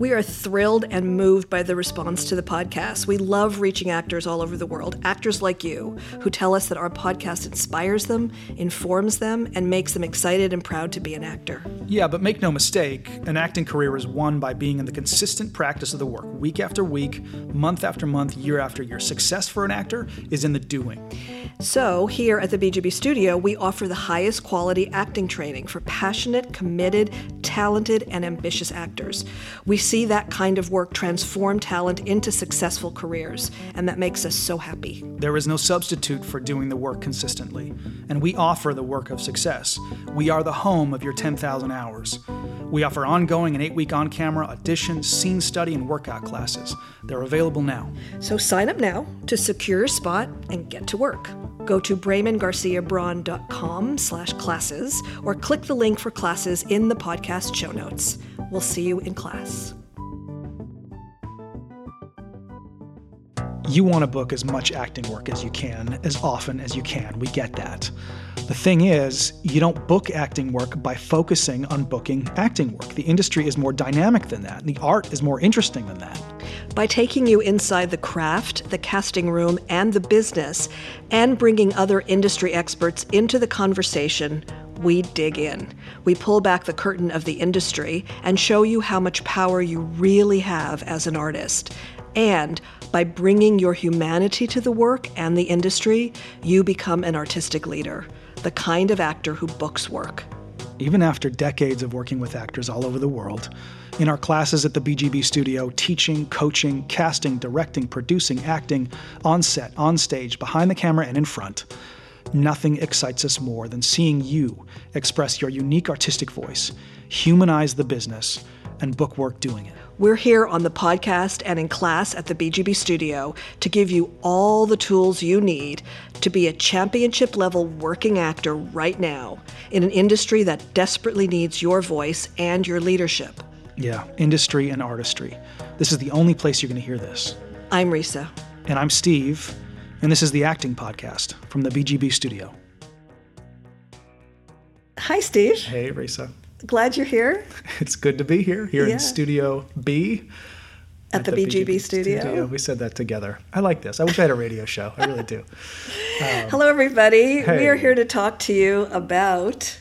We are thrilled and moved by the response to the podcast. We love reaching actors all over the world, actors like you, who tell us that our podcast inspires them, informs them, and makes them excited and proud to be an actor. Yeah, but make no mistake, an acting career is won by being in the consistent practice of the work, week after week, month after month, year after year. Success for an actor is in the doing. So here at the BGB Studio, we offer the highest quality acting training for passionate, committed, talented, and ambitious actors. We see that kind of work transform talent into successful careers, and that makes us so happy. There is no substitute for doing the work consistently, and we offer the work of success. We are the home of your 10,000 hours. We offer ongoing and 8-week on-camera auditions, scene study, and workout classes. They're available now. So sign up now to secure your spot and get to work. Go to BraymanGarciaBraun.com/classes or click the link for classes in the podcast show notes. We'll see you in class. You want to book as much acting work as you can, as often as you can. We get that. The thing is, you don't book acting work by focusing on booking acting work. The industry is more dynamic than that. The art is more interesting than that. By taking you inside the craft, the casting room, and the business, and bringing other industry experts into the conversation, we dig in. We pull back the curtain of the industry and show you how much power you really have as an artist. And by bringing your humanity to the work and the industry, you become an artistic leader, the kind of actor who books work. Even after decades of working with actors all over the world, in our classes at the BGB Studio, teaching, coaching, casting, directing, producing, acting, on set, on stage, behind the camera, and in front, nothing excites us more than seeing you express your unique artistic voice, humanize the business, and book work doing it. We're here on the podcast and in class at the BGB Studio to give you all the tools you need to be a championship-level working actor right now in an industry that desperately needs your voice and your leadership. Yeah, industry and artistry. This is the only place you're going to hear this. I'm Risa. And I'm Steve. And this is the Acting Podcast from the BGB Studio. Hi, Steve. Hey, Risa. Glad you're here. It's good to be here in Studio B. At the BGB Studio. We said that together. I like this. I wish I had a radio show. I really do. Hello, everybody. Hey. We are here to talk to you about...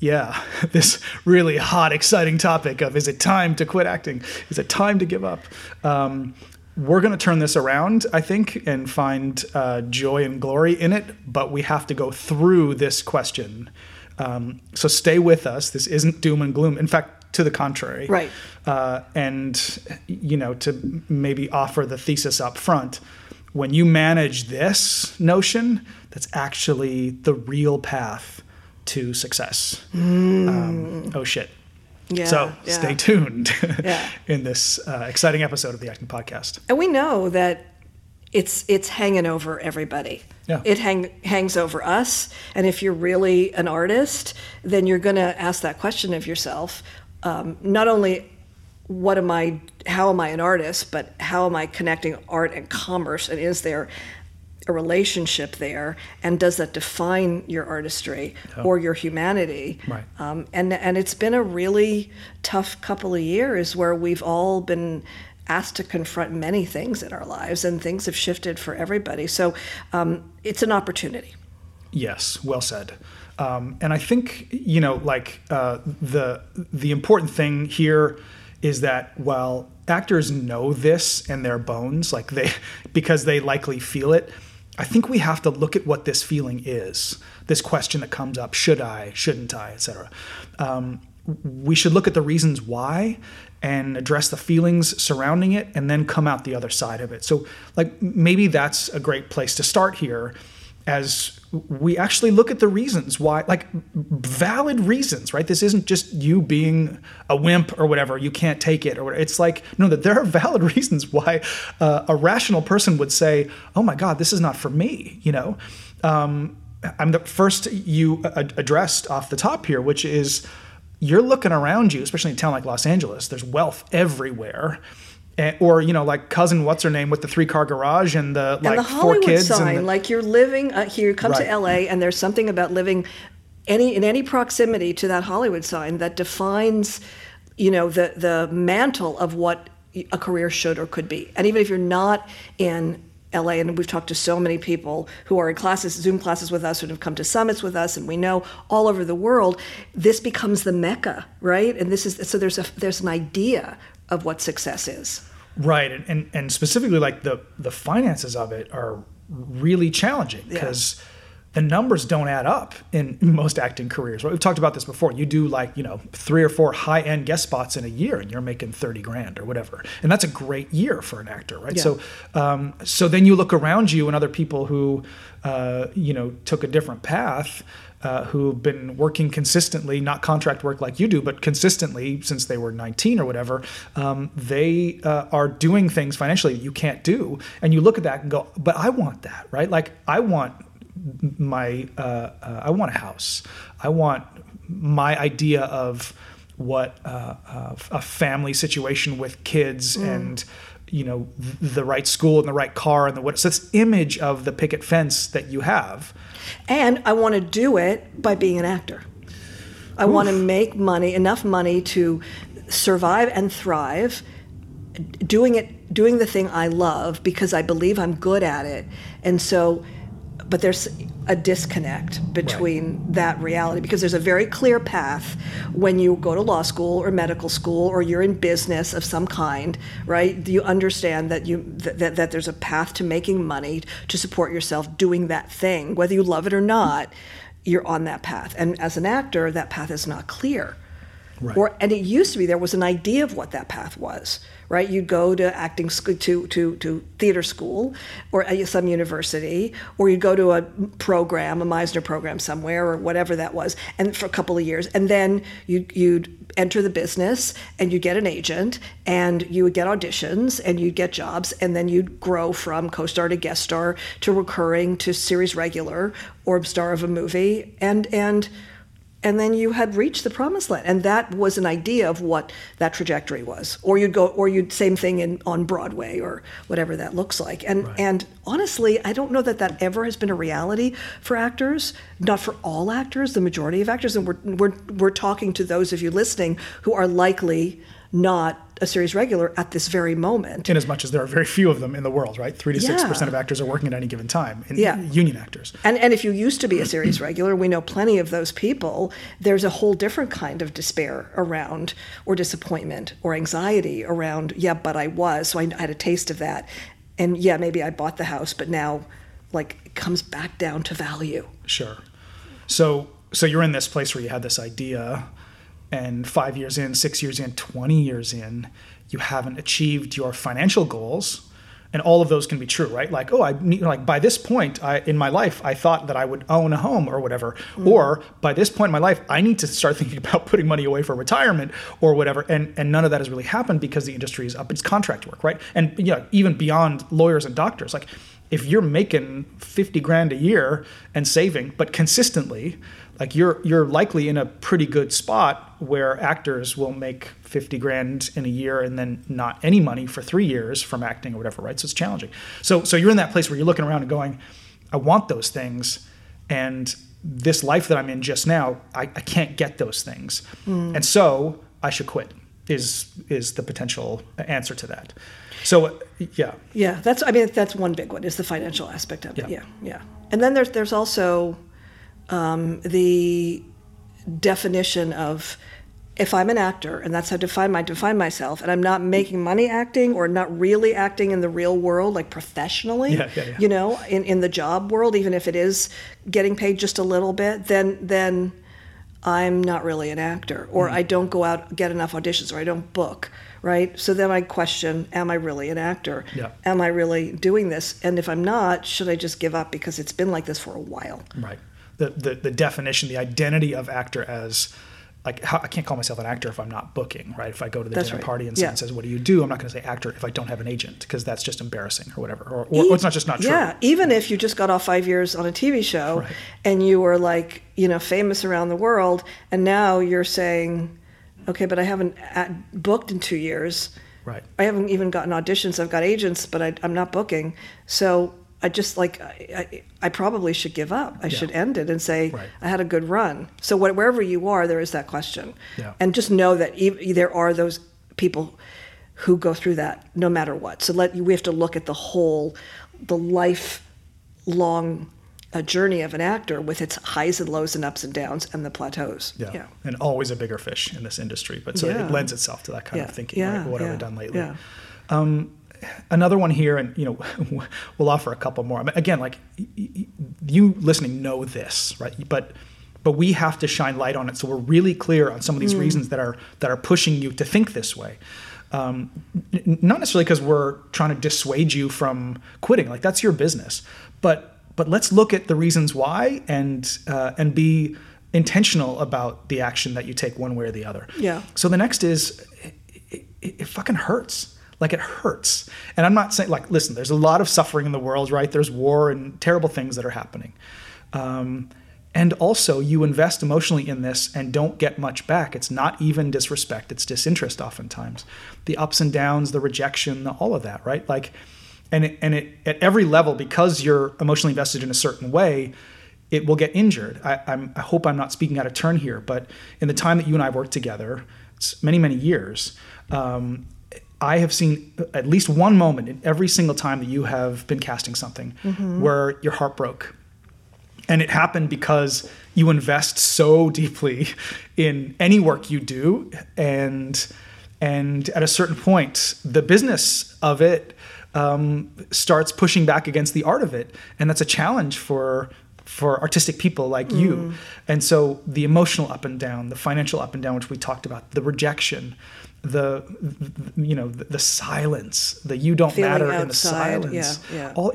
Yeah, this really hot, exciting topic of, is it time to quit acting? Is it time to give up? We're going to turn this around, I think, and find joy and glory in it, but we have to go through this question. So stay with us. This isn't doom and gloom. In fact, to the contrary. Right. And, you know, to maybe offer the thesis up front, when you manage this notion, that's actually the real path to success. Oh, shit. Yeah, so stay tuned in this exciting episode of the Acting Podcast. And we know that it's hanging over everybody. Yeah. It hangs over us. And if you're really an artist, then you're going to ask that question of yourself. Not only how am I an artist, but how am I connecting art and commerce? And is there a relationship there? And does that define your artistry or your humanity? Right. And it's been a really tough couple of years where we've all been asked to confront many things in our lives, and things have shifted for everybody. So it's an opportunity. Yes, well said. And I think, you know, like the important thing here is that while actors know this in their bones, because they likely feel it, I think we have to look at what this feeling is, this question that comes up, should I, shouldn't I, et cetera. We should look at the reasons why and address the feelings surrounding it and then come out the other side of it. So maybe that's a great place to start here as we actually look at the reasons why, valid reasons, right? This isn't just you being a wimp or whatever, you can't take it or whatever. It's that there are valid reasons why a rational person would say, oh my God, this is not for me, you know? I'm the first you addressed off the top here, which is, you're looking around you, especially in a town like Los Angeles, there's wealth everywhere. Or, cousin what's-her-name with the 3-car garage and the, and the Hollywood 4 kids. Sign, and you're living here, you come to LA, and there's something about living in any proximity to that Hollywood sign that defines you know, the mantle of what a career should or could be. And even if you're not in LA, and we've talked to so many people who are in classes, Zoom classes with us, who have come to summits with us, and we know all over the world, this becomes the mecca, right? And this is, so there's an idea of what success is. Right. And specifically, like the finances of it are really challenging because the numbers don't add up in most acting careers. Right? We've talked about this before. You do like, you know, 3 or 4 high-end guest spots in a year and you're making $30,000 or whatever. And that's a great year for an actor, right? Yeah. So then you look around you and other people who, you know, took a different path, who've been working consistently, not contract work like you do, but consistently since they were 19 or whatever, they are doing things financially that you can't do. And you look at that and go, but I want that, right? Like I want my I want a house. I want my idea of what a family situation with kids and, you know, the right school and the right car and the what. So this image of the picket fence that you have. And I want to do it by being an actor. I want to make money, enough money to survive and thrive, doing the thing I love because I believe I'm good at it. And so. But there's a disconnect between that reality, because there's a very clear path when you go to law school or medical school or you're in business of some kind, right? You understand that that there's a path to making money to support yourself doing that thing. Whether you love it or not, you're on that path. And as an actor, that path is not clear. Right. And it used to be there was an idea of what that path was, right? You'd go to acting school, to theater school or some university, or you'd go to a program, a Meisner program somewhere or whatever that was, and for a couple of years. And then you'd enter the business and you'd get an agent and you would get auditions and you'd get jobs, and then you'd grow from co-star to guest star to recurring to series regular or star of a movie. And then you had reached the promised land, and that was an idea of what that trajectory was. Or you'd go, or you'd same thing on Broadway or whatever that looks like. And honestly, I don't know that ever has been a reality for actors. Not for all actors, the majority of actors. And we're talking to those of you listening who are likely not a series regular at this very moment. In as much as there are very few of them in the world, right? 3 to 6% of actors are working at any given time, union actors. And if you used to be a series regular, we know plenty of those people, there's a whole different kind of despair around, or disappointment, or anxiety around, but I was, so I had a taste of that. And maybe I bought the house, but now like it comes back down to value. Sure. So you're in this place where you had this idea, and 5 years in, 6 years in, 20 years in, you haven't achieved your financial goals. And all of those can be true, right? Like, oh, I need, like by this point in my life, I thought that I would own a home or whatever. Mm-hmm. Or by this point in my life, I need to start thinking about putting money away for retirement or whatever. And none of that has really happened because the industry is up. It's contract work, right? And even beyond lawyers and doctors, like if you're making $50,000 a year and saving, but consistently, like you're likely in a pretty good spot where actors will make $50,000 in a year and then not any money for 3 years from acting or whatever, right? So it's challenging. So you're in that place where you're looking around and going, I want those things, and this life that I'm in just now, I can't get those things. Mm. And so I should quit is the potential answer to that. So that's one big one, is the financial aspect of it. Yeah. And then there's also the definition of, if I'm an actor, and that's how I define myself, and I'm not making money acting or not really acting in the real world, like professionally, you know, in the job world, even if it is getting paid just a little bit, then I'm not really an actor, or I don't go out, get enough auditions, or I don't book, right? So then I question, am I really an actor? Yeah. Am I really doing this? And if I'm not, should I just give up because it's been like this for a while? Right. The definition, the identity of actor as, like, I can't call myself an actor if I'm not booking, right? If I go to the dinner party and someone says, what do you do? I'm not going to say actor if I don't have an agent, because that's just embarrassing or whatever. Or it's not true. Yeah, even if you just got off 5 years on a TV show and you were like, famous around the world, and now you're saying, okay, but I haven't booked in 2 years. Right. I haven't even gotten auditions. I've got agents, but I'm not booking. So I probably should give up. I should end it and say, right, I had a good run. So wherever you are, there is that question. Yeah. And just know that there are those people who go through that no matter what. So we have to look at the lifelong journey of an actor with its highs and lows and ups and downs and the plateaus. Yeah, yeah. And always a bigger fish in this industry. But so it lends itself to that kind of thinking, like, what have I done lately? Yeah. Another one here, and we'll offer a couple more. I mean, again, like you listening know this, right? But we have to shine light on it, so we're really clear on some of these reasons that are pushing you to think this way. Not necessarily because we're trying to dissuade you from quitting, like that's your business. But let's look at the reasons why and be intentional about the action that you take one way or the other. Yeah. So the next is it fucking hurts. Like, it hurts. And I'm not saying, like, listen, there's a lot of suffering in the world, right? There's war and terrible things that are happening. And also, you invest emotionally in this and don't get much back. It's not even disrespect. It's disinterest oftentimes. The ups and downs, the rejection, all of that, right? Like, and it at every level, because you're emotionally invested in a certain way, it will get injured. I hope I'm not speaking out of turn here, but in the time that you and I have worked together, it's many, many years, I have seen at least one moment in every single time that you have been casting something where your heart broke. And it happened because you invest so deeply in any work you do. And at a certain point, the business of it starts pushing back against the art of it. And that's a challenge for artistic people like you. And so the emotional up and down, the financial up and down, which we talked about, the rejection, the silence, the you don't feeling matter outside, and the silence,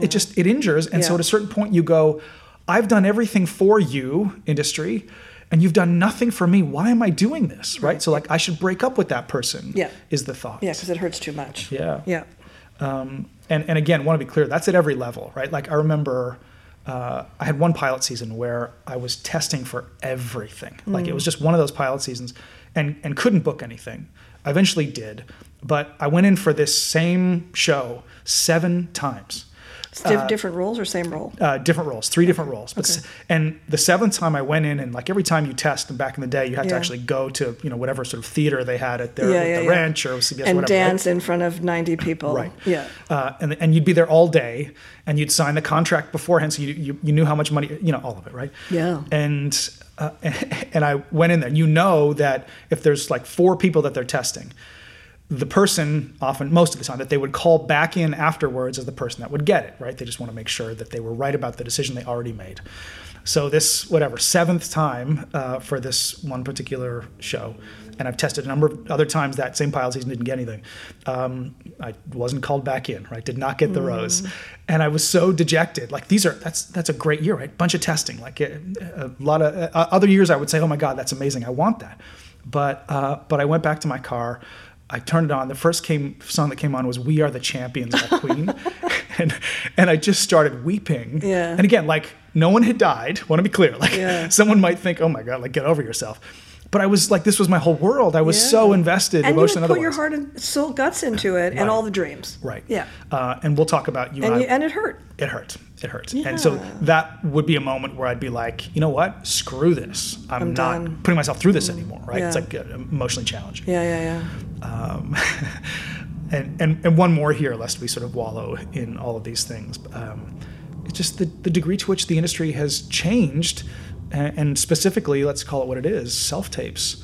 it just, it injures. And so at a certain point you go, I've done everything for you, industry, and you've done nothing for me. Why am I doing this? Right. So like, I should break up with that person is the thought. Yeah. Cause it hurts too much. Yeah. Yeah. And again, want to be clear, that's at every level, right? Like I remember, I had one pilot season where I was testing for everything. Like it was just one of those pilot seasons and couldn't book anything. I eventually did, but I went in for this same show 7 times. Different roles or same role? Different roles, 3 different roles. But and the 7th time I went in, and like every time you test, and back in the day, you had to actually go to whatever sort of theater they had at their the ranch or CBS, and whatever, dance in front of 90 people. Right. Yeah. And you'd be there all day, and you'd sign the contract beforehand, so you knew how much money, all of it, right? Yeah. And I went in there. You know that if there's like 4 people that they're testing, the person often, most of the time, that they would call back in afterwards is the person that would get it, right? They just want to make sure that they were right about the decision they already made. So this, 7th time for this one particular show, and I've tested a number of other times that same pilot season, didn't get anything. I wasn't called back in, right? Did not get the rose. And I was so dejected. Like that's a great year, right? Bunch of testing, like a lot of other years I would say, oh my God, that's amazing. I want that. But I went back to my car. I turned it on. The first song that came on was "We Are the Champions" by Queen, and I just started weeping. Yeah. And again, like no one had died. I want to be clear. Like someone might think, "Oh my God, like get over yourself," but I was like, "This was my whole world. I was so invested." And emotionally, you put your heart and soul, guts into it, and all the dreams. Right. Yeah. And we'll talk about and it hurt. It hurt. It hurt. Yeah. And so that would be a moment where I'd be like, you know what? Screw this. I'm not done putting myself through this anymore. Right. Yeah. It's like emotionally challenging. Yeah. And one more here, lest we sort of wallow in all of these things. It's just the degree to which the industry has changed, and specifically, let's call it what it is, self-tapes.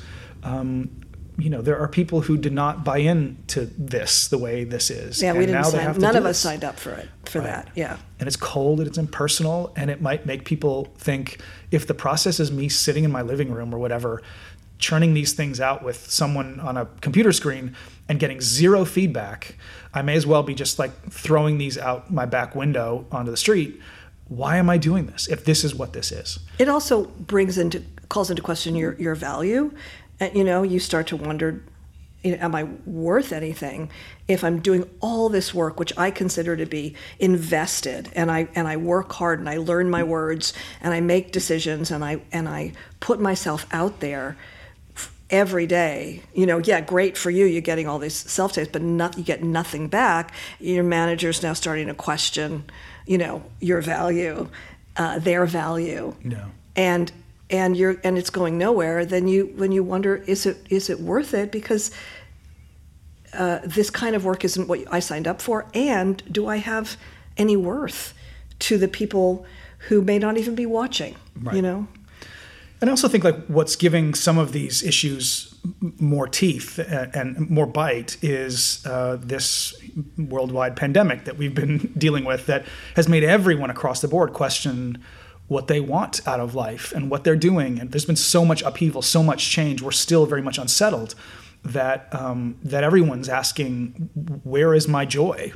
There are people who did not buy in to this the way this is. Yeah, and we didn't. None of us signed up for it. For that, yeah. And it's cold, and it's impersonal, and it might make people think, if the process is me sitting in my living room or whatever, churning these things out with someone on a computer screen and getting zero feedback, I may as well be just like throwing these out my back window onto the street. Why am I doing this if this is what this is? It also calls into question your value. You start to wonder, am I worth anything if I'm doing all this work, which I consider to be invested, and I work hard and I learn my words and I make decisions and I put myself out there, every day, you know, yeah, great for you, you're getting all these self-tapes, but you get nothing back. Your manager's now starting to question, you know, your value, their value. Yeah. And it's going nowhere. Then when you wonder, is it worth it? Because this kind of work isn't what I signed up for, and do I have any worth to the people who may not even be watching, right. You know? And I also think like what's giving some of these issues more teeth and more bite is this worldwide pandemic that we've been dealing with that has made everyone across the board question what they want out of life and what they're doing. And there's been so much upheaval, so much change. We're still very much unsettled that that everyone's asking, where is my joy?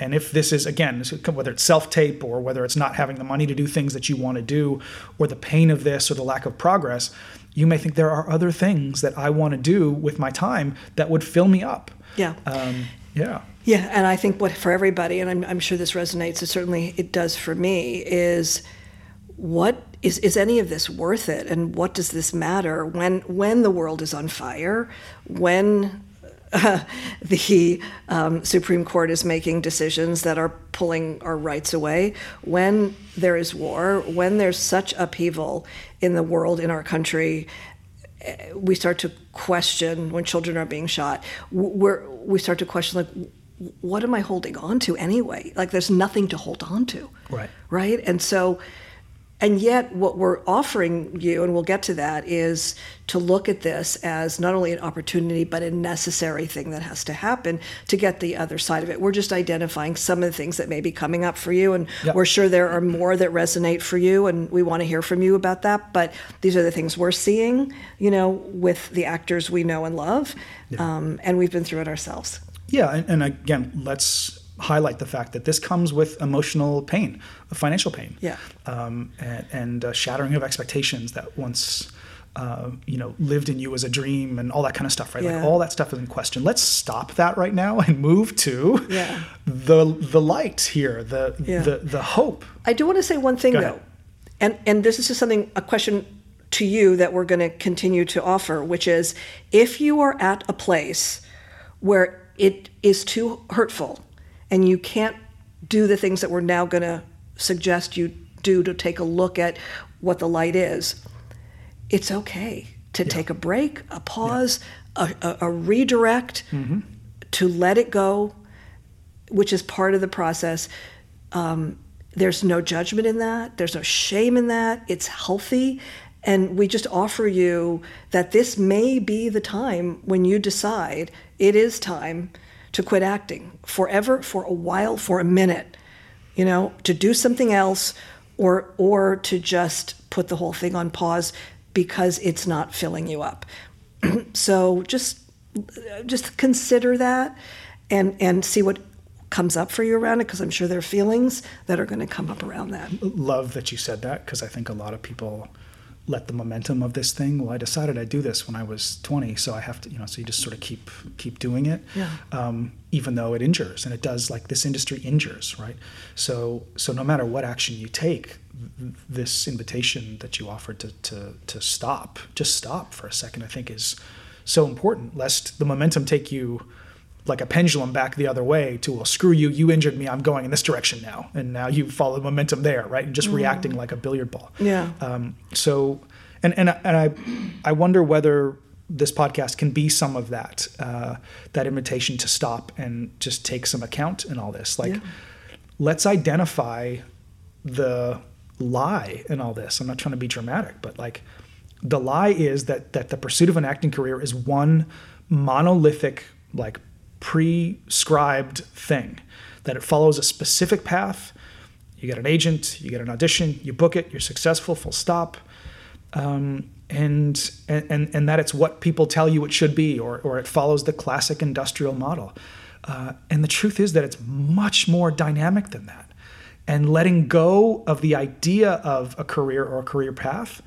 And if this is, again, whether it's self-tape or whether it's not having the money to do things that you want to do or the pain of this or the lack of progress, you may think there are other things that I want to do with my time that would fill me up. Yeah. Yeah. And I think for everybody, and I'm sure this resonates, and certainly it does for me, is what is any of this worth it? And what does this matter when the world is on fire, when the Supreme Court is making decisions that are pulling our rights away, when there is war, when there's such upheaval in the world, in our country, we start to question, when children are being shot, we start to question, like, what am I holding on to anyway? Like, there's nothing to hold on to. Right. Right? And so, and yet what we're offering you, and we'll get to that, is to look at this as not only an opportunity, but a necessary thing that has to happen to get the other side of it. We're just identifying some of the things that may be coming up for you, and yep. We're sure there are more that resonate for you, and we want to hear from you about that. But these are the things we're seeing, you know, with the actors we know and love, yeah. And we've been through it ourselves. Yeah, and again, let's highlight the fact that this comes with emotional pain, financial pain, yeah, and shattering of expectations that once lived in you as a dream and all that kind of stuff, right? Yeah. Like all that stuff is in question. Let's stop that right now and move to yeah. the light here, the hope. I do want to say one thing though, and this is just a question to you that we're going to continue to offer, which is if you are at a place where it is too hurtful, and you can't do the things that we're now going to suggest you do to take a look at what the light is, it's okay to yeah. take a break, a pause, yeah. a redirect, mm-hmm. to let it go, which is part of the process. There's no judgment in that. There's no shame in that. It's healthy. And we just offer you that this may be the time when you decide it is time to quit acting forever, for a while, for a minute, you know, to do something else or to just put the whole thing on pause because it's not filling you up. So just consider that and see what comes up for you around it, because I'm sure there are feelings that are going to come up around that. Love that you said that, because I think a lot of people let the momentum of this thing, well, I decided I'd do this when I was 20, so I have to, you know, so you just sort of keep doing it, yeah. Even though it injures, and it does, like this industry injures, right? So no matter what action you take, this invitation that you offered to stop, just stop for a second, I think is so important, lest the momentum take you like a pendulum back the other way to, well, screw you, you injured me, I'm going in this direction now. And now you follow the momentum there, right? And just reacting like a billiard ball. Yeah. So I wonder whether this podcast can be some of that, that invitation to stop and just take some account in all this. Like, yeah. Let's identify the lie in all this. I'm not trying to be dramatic, but like the lie is that the pursuit of an acting career is one monolithic, like, prescribed thing, that it follows a specific path. You get an agent, you get an audition, you book it, you're successful, full stop. And that it's what people tell you it should be, or it follows the classic industrial model. And the truth is that it's much more dynamic than that. And letting go of the idea of a career or a career path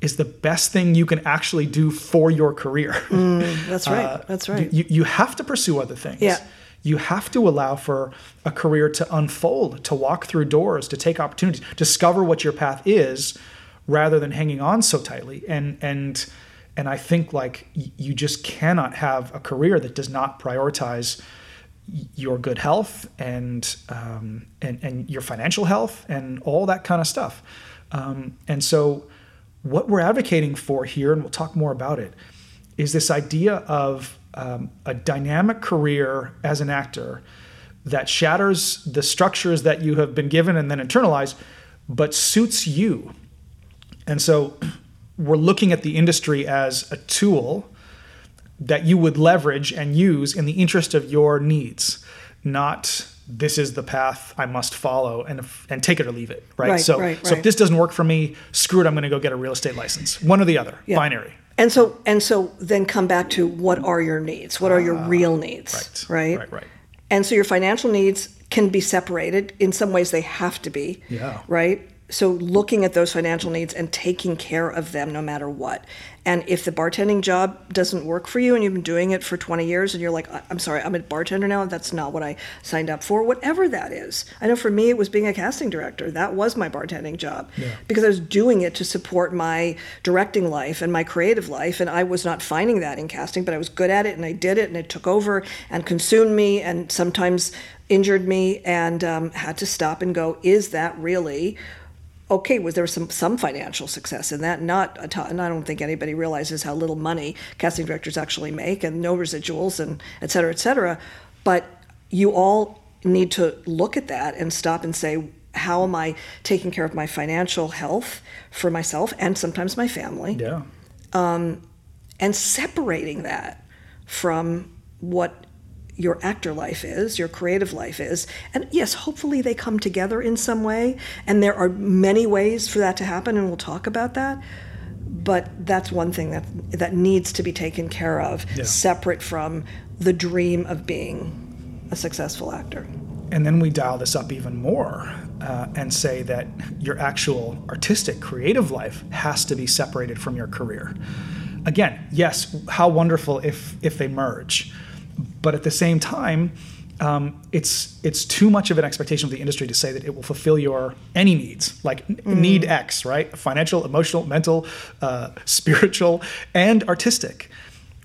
is the best thing you can actually do for your career. That's right. That's right. You have to pursue other things. Yeah. You have to allow for a career to unfold, to walk through doors, to take opportunities, discover what your path is rather than hanging on so tightly. And And I think like you just cannot have a career that does not prioritize your good health and your financial health and all that kind of stuff. And so what we're advocating for here, and we'll talk more about it, is this idea of a dynamic career as an actor that shatters the structures that you have been given and then internalize, but suits you. And so we're looking at the industry as a tool that you would leverage and use in the interest of your needs, not this is the path I must follow and take it or leave it, right? So if this doesn't work for me, screw it, I'm going to go get a real estate license. One or the other, binary. And so then come back to what are your needs? What are your real needs, right? And so your financial needs can be separated. In some ways they have to be, right? So looking at those financial needs and taking care of them no matter what. And if the bartending job doesn't work for you and you've been doing it for 20 years and you're like, I'm sorry, I'm a bartender now, that's not what I signed up for, whatever that is. I know for me it was being a casting director. That was my bartending job because I was doing it to support my directing life and my creative life, and I was not finding that in casting, but I was good at it and I did it and it took over and consumed me and sometimes injured me, and had to stop and go, is that really... Okay, was there some financial success in that? Not a ton. I don't think anybody realizes how little money casting directors actually make, and no residuals, and et cetera, et cetera. But you all need to look at that and stop and say, how am I taking care of my financial health for myself and sometimes my family? Yeah. And separating that from what your actor life is, your creative life is. And yes, hopefully they come together in some way. And there are many ways for that to happen, and we'll talk about that. But that's one thing that needs to be taken care of, separate from the dream of being a successful actor. And then we dial this up even more and say that your actual artistic, creative life has to be separated from your career. Again, yes, how wonderful if they merge. But at the same time, it's too much of an expectation of the industry to say that it will fulfill your any needs, like need X, right? Financial, emotional, mental, spiritual, and artistic,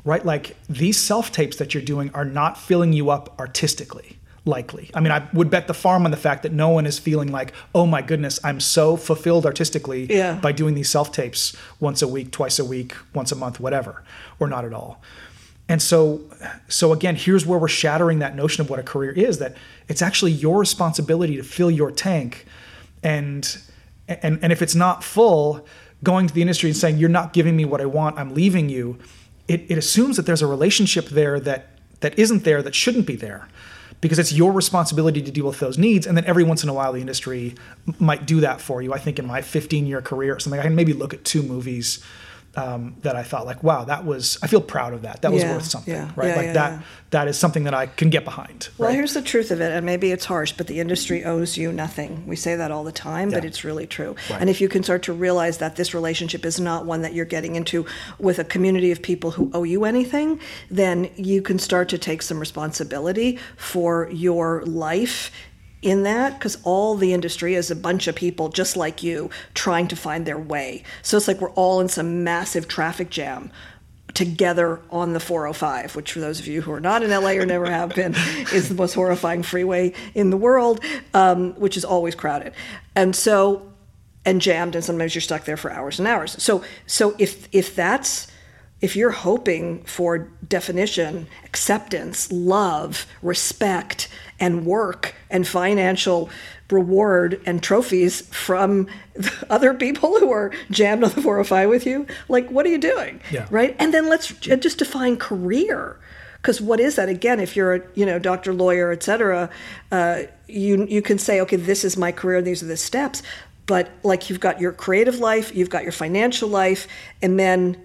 right? Like these self-tapes that you're doing are not filling you up artistically, likely. I mean, I would bet the farm on the fact that no one is feeling like, oh my goodness, I'm so fulfilled artistically by doing these self-tapes once a week, twice a week, once a month, whatever, or not at all. And so again, here's where we're shattering that notion of what a career is, that it's actually your responsibility to fill your tank. And if it's not full, going to the industry and saying, you're not giving me what I want, I'm leaving you, it assumes that there's a relationship there that isn't there, that shouldn't be there, because it's your responsibility to deal with those needs. And then every once in a while, the industry might do that for you. I think in my 15-year career or something, I can maybe look at two movies that I thought like, wow, I feel proud of that. That was worth something, right? That is something that I can get behind. Well, here's the truth of it, and maybe it's harsh, but the industry owes you nothing. We say that all the time, but it's really true. Right. And if you can start to realize that this relationship is not one that you're getting into with a community of people who owe you anything, then you can start to take some responsibility for your life in that, because all the industry is a bunch of people just like you trying to find their way. So it's like we're all in some massive traffic jam together on the 405, which for those of you who are not in LA or never have been, is the most horrifying freeway in the world, which is always crowded. And jammed, and sometimes you're stuck there for hours and hours. So if you're hoping for definition, acceptance, love, respect, and work, and financial reward, and trophies from other people who are jammed on the 405 with you, like, what are you doing, right? And then let's just define career, because what is that? Again, if you're a doctor, lawyer, et cetera, you can say, okay, this is my career, these are the steps, but like you've got your creative life, you've got your financial life, and then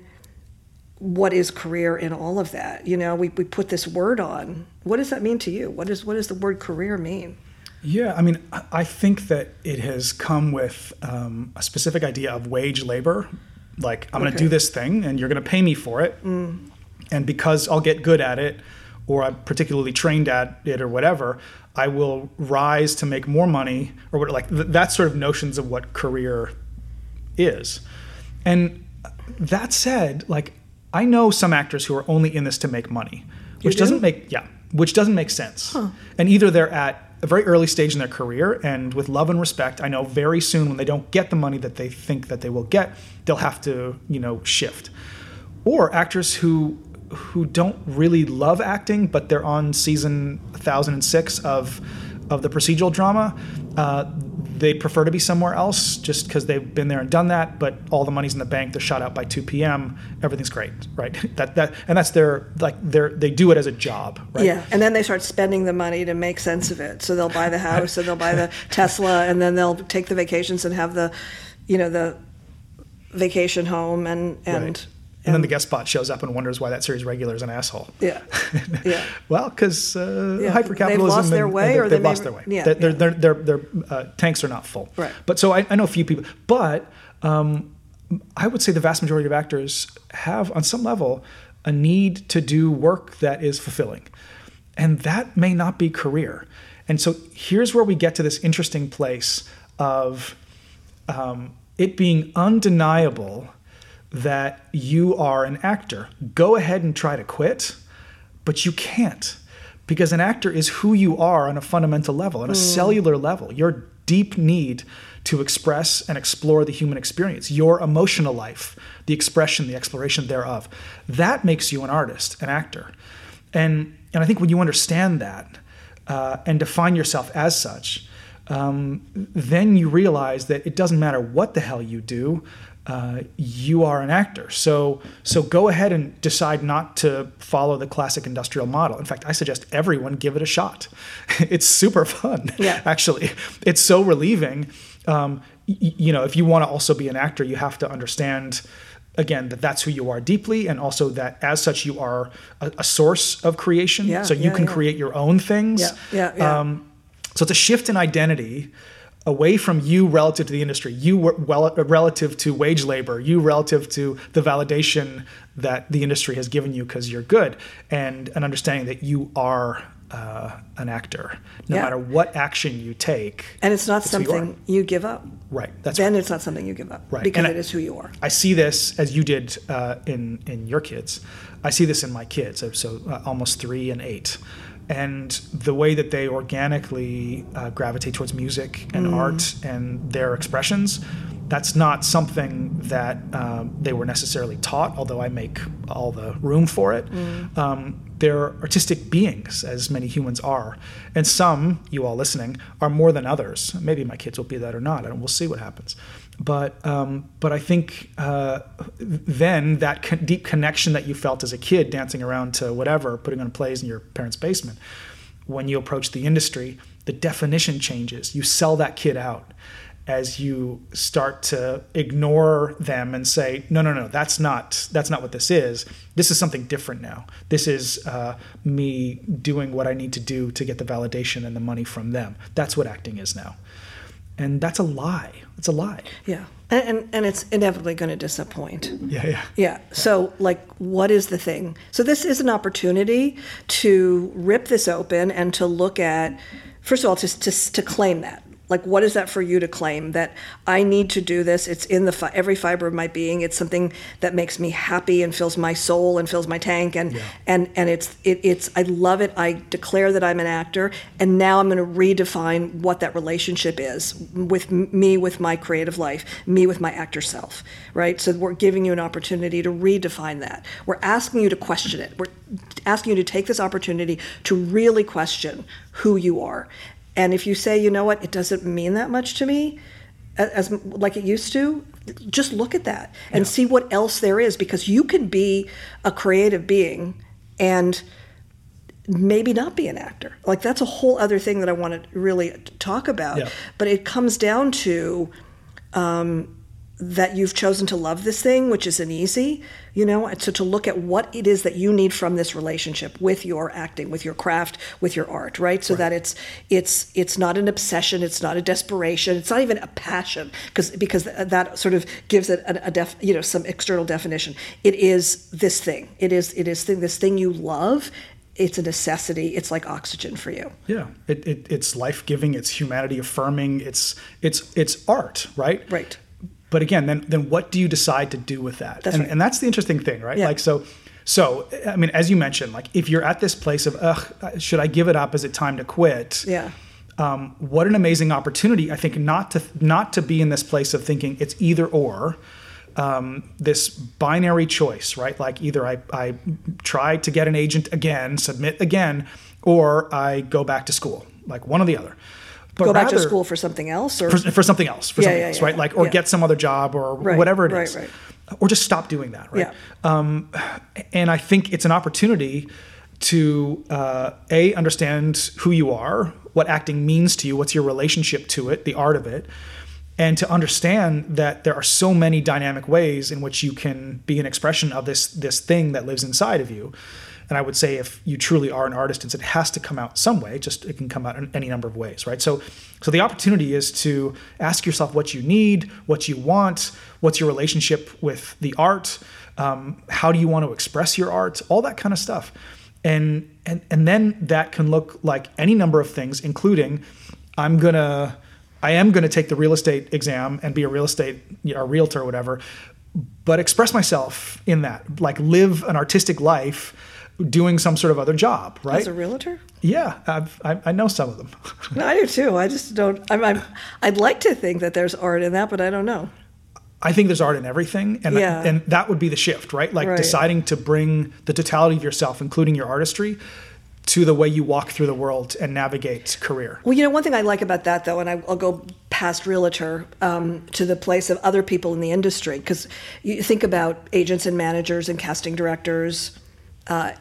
what is career in all of that? We put this word on. What does that mean to you? What does the word career mean? Yeah, I mean, I think that it has come with a specific idea of wage labor. Like, I'm going to do this thing, and you're going to pay me for it. Mm. And because I'll get good at it, or I'm particularly trained at it, or whatever, I will rise to make more money, or what, like that sort of notions of what career is. And that said, like, I know some actors who are only in this to make money, which doesn't make sense. Huh. And either they're at a very early stage in their career, and with love and respect, I know very soon when they don't get the money that they think that they will get, they'll have to, shift. Or actors who don't really love acting, but they're on season 1006 of the procedural drama. They prefer to be somewhere else just because they've been there and done that, but all the money's in the bank, they're shot out by 2 p.m., everything's great, right? That's they do it as a job, right? Yeah, and then they start spending the money to make sense of it. So they'll buy the house and they'll buy the Tesla, and then they'll take the vacations and have the vacation home and right. And then the guest bot shows up and wonders why that series regular is an asshole. Yeah, yeah. Well, because hypercapitalism. They've lost their way, or they've lost their way. Yeah, their tanks are not full. Right. But so I know a few people, but I would say the vast majority of actors have, on some level, a need to do work that is fulfilling, and that may not be career. And so here's where we get to this interesting place of it being undeniable that you are an actor. Go ahead and try to quit, but you can't, because an actor is who you are on a fundamental level, on a cellular level. Your deep need to express and explore the human experience, your emotional life, the expression, the exploration thereof. That makes you an artist, an actor. And I think when you understand that and define yourself as such, then you realize that it doesn't matter what the hell you do, you are an actor. So go ahead and decide not to follow the classic industrial model. In fact, I suggest everyone give it a shot. It's super fun, actually. It's so relieving. If you want to also be an actor, you have to understand, again, that's who you are deeply, and also that as such you are a source of creation. Yeah, so you can create your own things. Yeah. So it's a shift in identity away from you relative to the industry, relative to wage labor, you relative to the validation that the industry has given you because you're good, and an understanding that you are an actor, no matter what action you take. And it's not something you give up. Right. It's not something you give up. Right. Because it is who you are. I see this, as you did in your kids. I see this in my kids, so almost 3 and 8. And the way that they organically gravitate towards music and art and their expressions, that's not something that they were necessarily taught, although I make all the room for it. They're artistic beings, as many humans are. And some, you all listening, are more than others. Maybe my kids will be that or not, and we'll see what happens. But I think then that deep connection that you felt as a kid, dancing around to whatever, putting on plays in your parents' basement, when you approach the industry, the definition changes. You sell that kid out as you start to ignore them and say, no, that's not what this is. This is something different now. This is me doing what I need to do to get the validation and the money from them. That's what acting is now. And that's a lie. It's a lie. Yeah. And it's inevitably going to disappoint. Yeah. So, what is the thing? So this is an opportunity to rip this open and to look at, first of all, to claim that. What is that for you to claim? That I need to do this. It's in the every fiber of my being. It's something that makes me happy and fills my soul and fills my tank. And it's I love it. I declare that I'm an actor. And now I'm going to redefine what that relationship is with me, with my creative life, me with my actor self, right? So we're giving you an opportunity to redefine that. We're asking you to question it. We're asking you to take this opportunity to really question who you are. And if you say, you know what, it doesn't mean that much to me, as like it used to, just look at that and see what else there is, because you can be a creative being and maybe not be an actor. That's a whole other thing that I want to really talk about. Yeah. But it comes down to that you've chosen to love this thing, which isn't easy, so to look at what it is that you need from this relationship with your acting, with your craft, with your art, right? So that it's not an obsession, it's not a desperation, it's not even a passion, because that sort of gives it some external definition. It is this thing. It is this thing you love. It's a necessity. It's like oxygen for you. Yeah, it's life-giving. It's humanity-affirming. It's art, right? Right. But again, then what do you decide to do with that? That's and that's the interesting thing, right? Yeah. Like, so, I mean, as you mentioned, like if you're at this place of, should I give it up? Is it time to quit? Yeah. What an amazing opportunity, I think, not to be in this place of thinking it's either or, this binary choice, right? Like either I try to get an agent again, submit again, or I go back to school, like one or the other. But go back to school for something else? Or? For something else, right? Like, or get some other job or whatever it is. Right. Or just stop doing that, right? Yeah. And I think it's an opportunity to, A, understand who you are, what acting means to you, what's your relationship to it, the art of it, and to understand that there are so many dynamic ways in which you can be an expression of this thing that lives inside of you. And I would say if you truly are an artist, it has to come out some way, just it can come out in any number of ways, right? So the opportunity is to ask yourself what you need, what you want, what's your relationship with the art, how do you want to express your art, all that kind of stuff. And then that can look like any number of things, including I am gonna take the real estate exam and be a realtor or whatever, but express myself in that, like live an artistic life doing some sort of other job, right? As a realtor? Yeah, I know some of them. No, I do too. I just don't. I'd like to think that there's art in that, but I don't know. I think there's art in everything, and that would be the shift, right? Like deciding to bring the totality of yourself, including your artistry, to the way you walk through the world and navigate career. Well, you know, one thing I like about that, though, and I'll go past realtor to the place of other people in the industry, because you think about agents and managers and casting directors,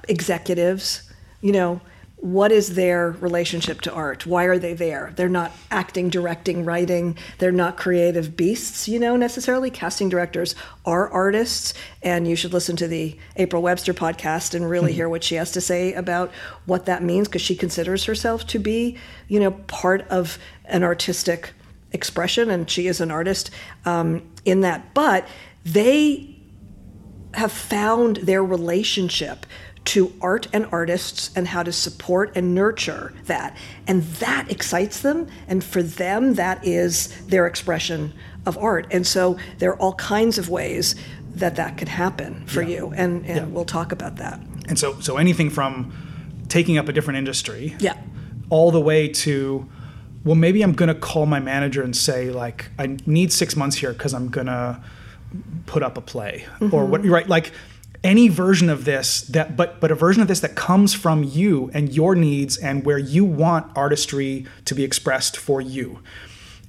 executives, you know, what is their relationship to art? Why are they there? They're not acting, directing, writing. They're not creative beasts, you know, necessarily. Casting directors are artists, and you should listen to the April Webster podcast and really hear what she has to say about what that means, because she considers herself to be, you know, part of an artistic expression, and she is an artist in that. But they have found their relationship to art and artists and how to support and nurture that. And that excites them. And for them, that is their expression of art. And so there are all kinds of ways that could happen for you. And we'll talk about that. And so anything from taking up a different industry all the way to, well, maybe I'm going to call my manager and say, like, I need 6 months here because I'm going to put up a play or what, right? Like, any version of this that, but a version of this that comes from you and your needs and where you want artistry to be expressed for you.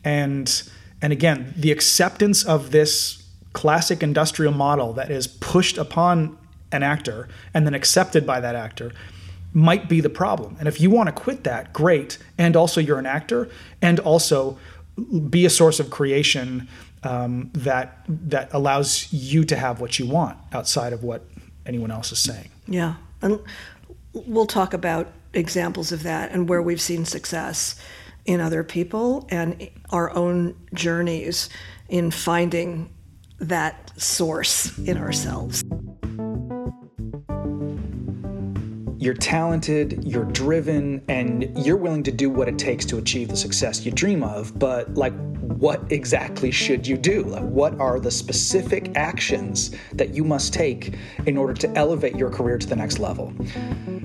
And again, the acceptance of this classic industrial model that is pushed upon an actor and then accepted by that actor might be the problem. And if you want to quit that, great. And also you're an actor, and also be a source of creation that allows you to have what you want outside of what anyone else is saying. Yeah, and we'll talk about examples of that and where we've seen success in other people and our own journeys in finding that source in ourselves. You're talented, you're driven, and you're willing to do what it takes to achieve the success you dream of, but like, what exactly should you do? Like, what are the specific actions that you must take in order to elevate your career to the next level?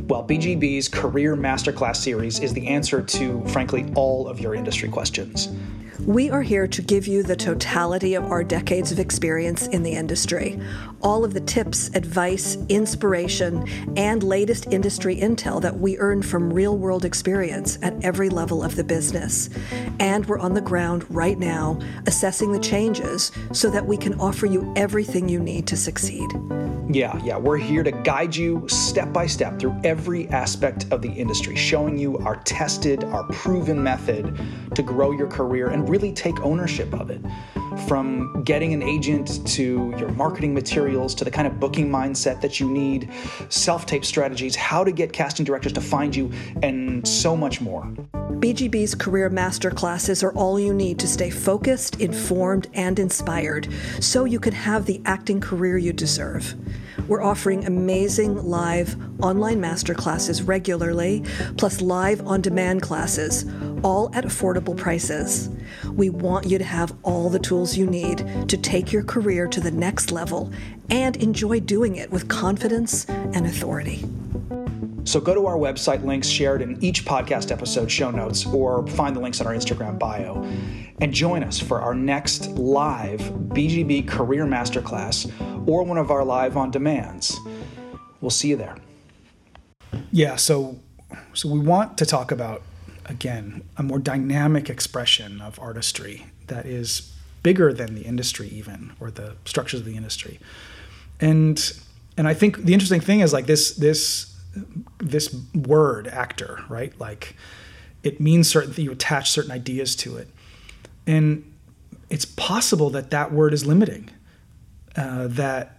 Well, BGB's Career Masterclass series is the answer to, frankly, all of your industry questions. We are here to give you the totality of our decades of experience in the industry. All of the tips, advice, inspiration, and latest industry intel that we earn from real-world experience at every level of the business. And we're on the ground right now, assessing the changes so that we can offer you everything you need to succeed. Yeah, we're here to guide you step by step through every aspect of the industry, showing you our tested, our proven method to grow your career and really take ownership of it. From getting an agent to your marketing materials to the kind of booking mindset that you need, self-tape strategies, how to get casting directors to find you, and so much more. BGB's Career Masterclasses are all you need to stay focused, informed, and inspired so you can have the acting career you deserve. We're offering amazing live online masterclasses regularly, plus live on-demand classes, all at affordable prices. We want you to have all the tools you need to take your career to the next level and enjoy doing it with confidence and authority. So go to our website links shared in each podcast episode show notes, or find the links on our Instagram bio, and join us for our next live BGB Career Masterclass or one of our live on demands. We'll see you there. Yeah, so we want to talk about, again, a more dynamic expression of artistry that is bigger than the industry even, or the structures of the industry. And I think the interesting thing is, like, this word actor, right? Like, it means certain, you attach certain ideas to it. And it's possible that that word is limiting, that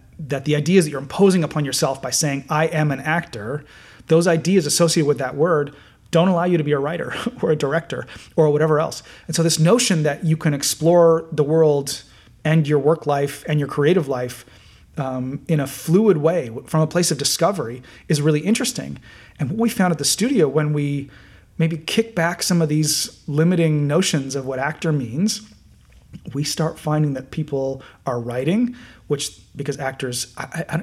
the ideas that you're imposing upon yourself by saying, I am an actor, those ideas associated with that word don't allow you to be a writer or a director or whatever else. And so this notion that you can explore the world and your work life and your creative life in a fluid way from a place of discovery is really interesting. And what we found at the studio, when we maybe kick back some of these limiting notions of what actor means, we start finding that people are writing, because actors,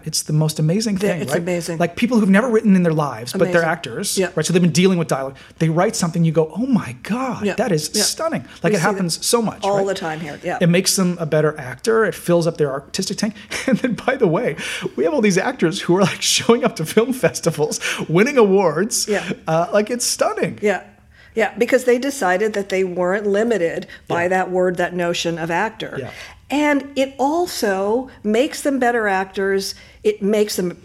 it's the most amazing thing, it's right? Amazing. Like, people who've never written in their lives, amazing. But they're actors, yeah. Right? So they've been dealing with dialogue. They write something, you go, oh my God, yeah. That is yeah. stunning. Like, we it happens so much. All right? the time here, yeah. It makes them a better actor. It fills up their artistic tank. And then, by the way, we have all these actors who are, like, showing up to film festivals, winning awards. Yeah. Like, it's stunning. Yeah. Yeah, because they decided that they weren't limited by yeah. that word, that notion of actor. Yeah. And it also makes them better actors. It makes them,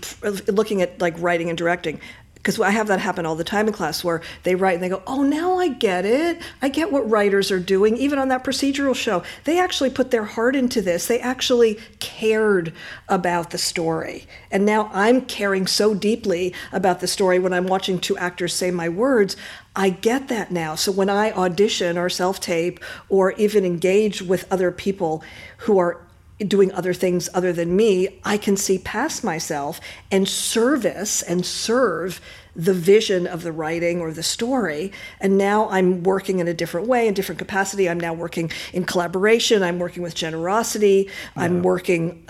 looking at, like, writing and directing, because I have that happen all the time in class, where they write and they go, oh, now I get it. I get what writers are doing. Even on that procedural show, they actually put their heart into this. They actually cared about the story. And now I'm caring so deeply about the story when I'm watching two actors say my words. I get that now. So when I audition or self-tape or even engage with other people who are doing other things other than me, I can see past myself and serve the vision of the writing or the story. And now I'm working in a different way, in different capacity. I'm now working in collaboration. I'm working with generosity. Yeah. I'm working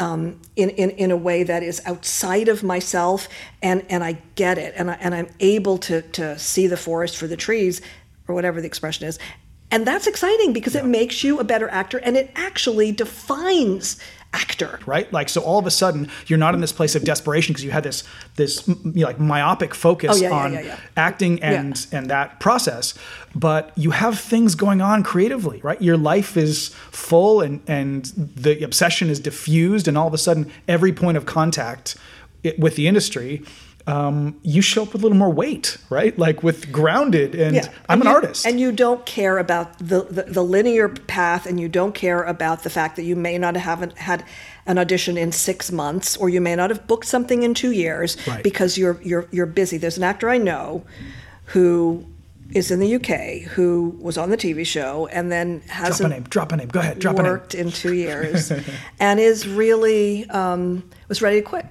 in a way that is outside of myself, and I get it. And I'm able to see the forest for the trees, or whatever the expression is. And that's exciting, because yeah. it makes you a better actor, and it actually defines actor. Right? Like, so all of a sudden, you're not in this place of desperation because you had this like, myopic focus on acting and that process, but you have things going on creatively, right? Your life is full, and the obsession is diffused, and all of a sudden, every point of contact with the industry, you show up with a little more weight, right? Like, with grounded, and yeah. I'm an artist. And you don't care about the linear path, and you don't care about the fact that you may not have had an audition in 6 months, or you may not have booked something in 2 years, right. because you're busy. There's an actor I know who is in the UK, who was on the TV show and then hasn't worked in 2 years, and is really was ready to quit.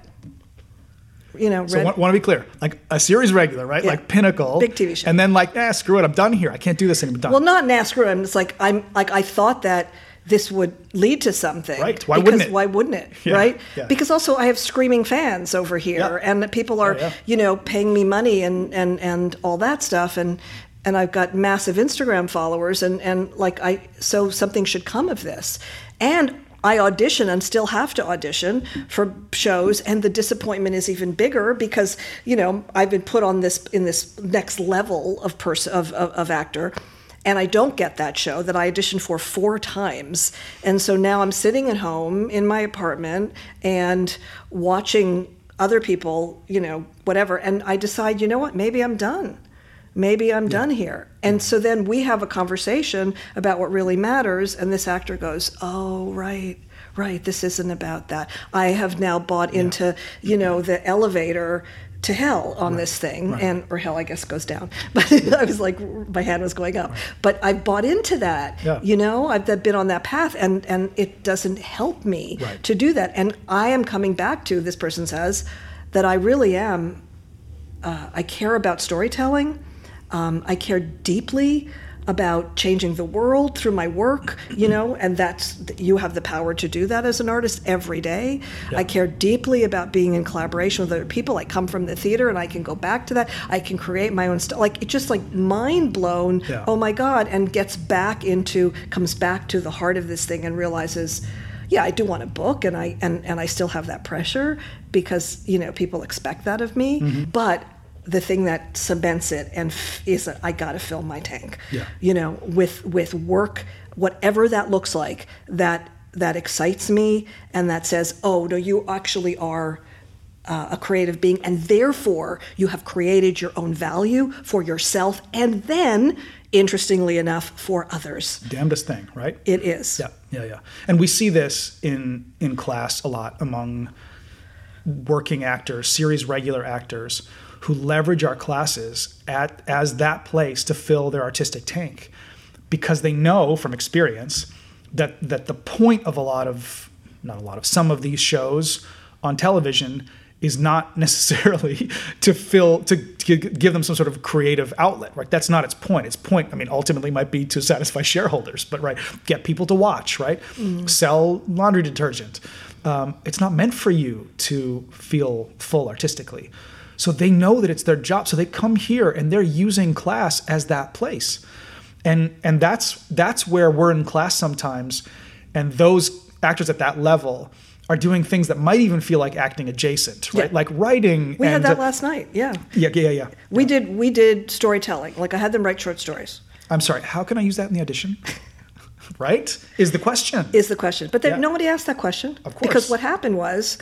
You know, so want to be clear, like a series regular, right? Yeah. Like Pinnacle, big TV show, and then like, screw it, I'm done here. I can't do this anymore. I'm done. Well, not screw it. It's like I thought that this would lead to something, right? Why wouldn't it? Yeah. Right? Yeah. Because also I have screaming fans over here, and people are paying me money and all that stuff, and I've got massive Instagram followers, and something should come of this, and. I audition and still have to audition for shows, and the disappointment is even bigger because I've been put on this in this next level of actor, and I don't get that show that I auditioned for 4 times, and so now I'm sitting at home in my apartment and watching other people, whatever, and I decide, maybe I'm done. Maybe I'm done here. And so then we have a conversation about what really matters, and this actor goes, oh, right, this isn't about that. I have now bought into, the elevator to hell on this thing, or hell, I guess, goes down. But I was like, my hand was going up. Right. But I bought into that, I've been on that path, and it doesn't help me to do that. And I am coming back to, this person says, that I really am, I care about storytelling. I care deeply about changing the world through my work, you know, and that's, you have the power to do that as an artist every day. Yeah. I care deeply about being in collaboration with other people. I come from the theater and I can go back to that. I can create my own stuff. Like, it's just like mind blown. Yeah. Oh my God. And comes back to the heart of this thing and realizes, yeah, I do want a book, and I still have that pressure because, you know, people expect that of me. Mm-hmm. But the thing that cements it and is that I got to fill my tank, yeah, you know, with work, whatever that looks like, that excites me and that says, oh, no, you actually are a creative being, and therefore you have created your own value for yourself and then, interestingly enough, for others. Damnedest thing, right? It is. Yeah. And we see this in class a lot among working actors, series regular actors, who leverage our classes as that place to fill their artistic tank, because they know from experience that the point of some of these shows on television is not necessarily to give them some sort of creative outlet, right? That's not its point. Its point, I mean, ultimately might be to satisfy shareholders, but right, get people to watch, right? Mm. Sell laundry detergent. It's not meant for you to feel full artistically. So they know that it's their job. So they come here and they're using class as that place. And that's where we're in class sometimes. And those actors at that level are doing things that might even feel like acting adjacent, right? Yeah. Like writing. We had that last night, yeah. Yeah. We did storytelling. Like, I had them write short stories. I'm sorry, how can I use that in the audition? Right? Is the question. But then nobody asked that question. Of course. Because what happened was